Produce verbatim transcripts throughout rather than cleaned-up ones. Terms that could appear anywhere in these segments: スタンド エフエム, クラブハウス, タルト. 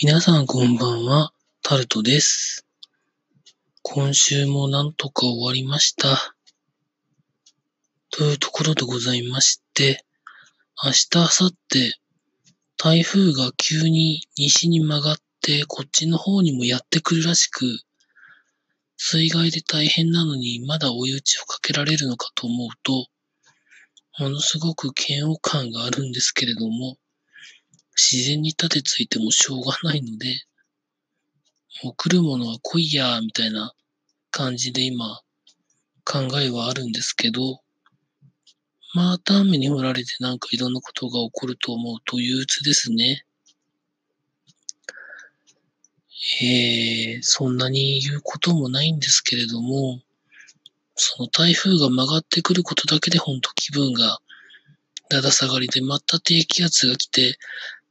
皆さんこんばんは、タルトです。今週もなんとか終わりました。というところでございまして、明日、明後日、台風が急に西に曲がって、こっちの方にもやってくるらしく、水害で大変なのにまだ追い打ちをかけられるのかと思うと、ものすごく嫌悪感があるんですけれども、自然に立てついてもしょうがないので、もう来るものは来いやーみたいな感じで今考えはあるんですけど、また雨に降られてなんかいろんなことが起こると思うと憂鬱ですね。えー、そんなに言うこともないんですけれども、その台風が曲がってくることだけでほんと気分がだだ下がりで、また低気圧が来て、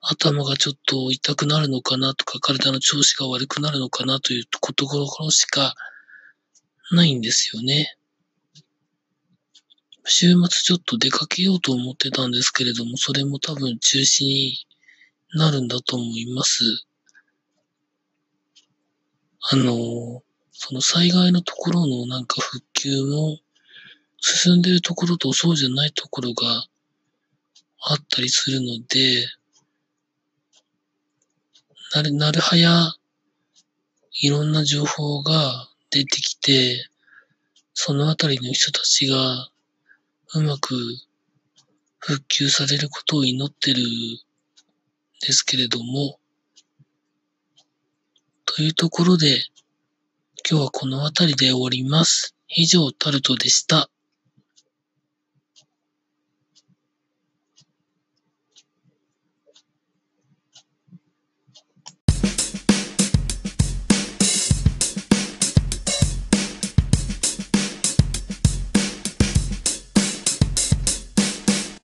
頭がちょっと痛くなるのかなとか、体の調子が悪くなるのかなということごろしかないんですよね。週末ちょっと出かけようと思ってたんですけれども、それも多分中止になるんだと思います。あの、その災害のところのなんか復旧も、進んでるところとそうじゃないところがあったりするので、なる、なるはや、いろんな情報が出てきて、そのあたりの人たちがうまく復旧されることを祈ってるんですけれども、というところで、今日はこのあたりで終わります。以上、タルトでした。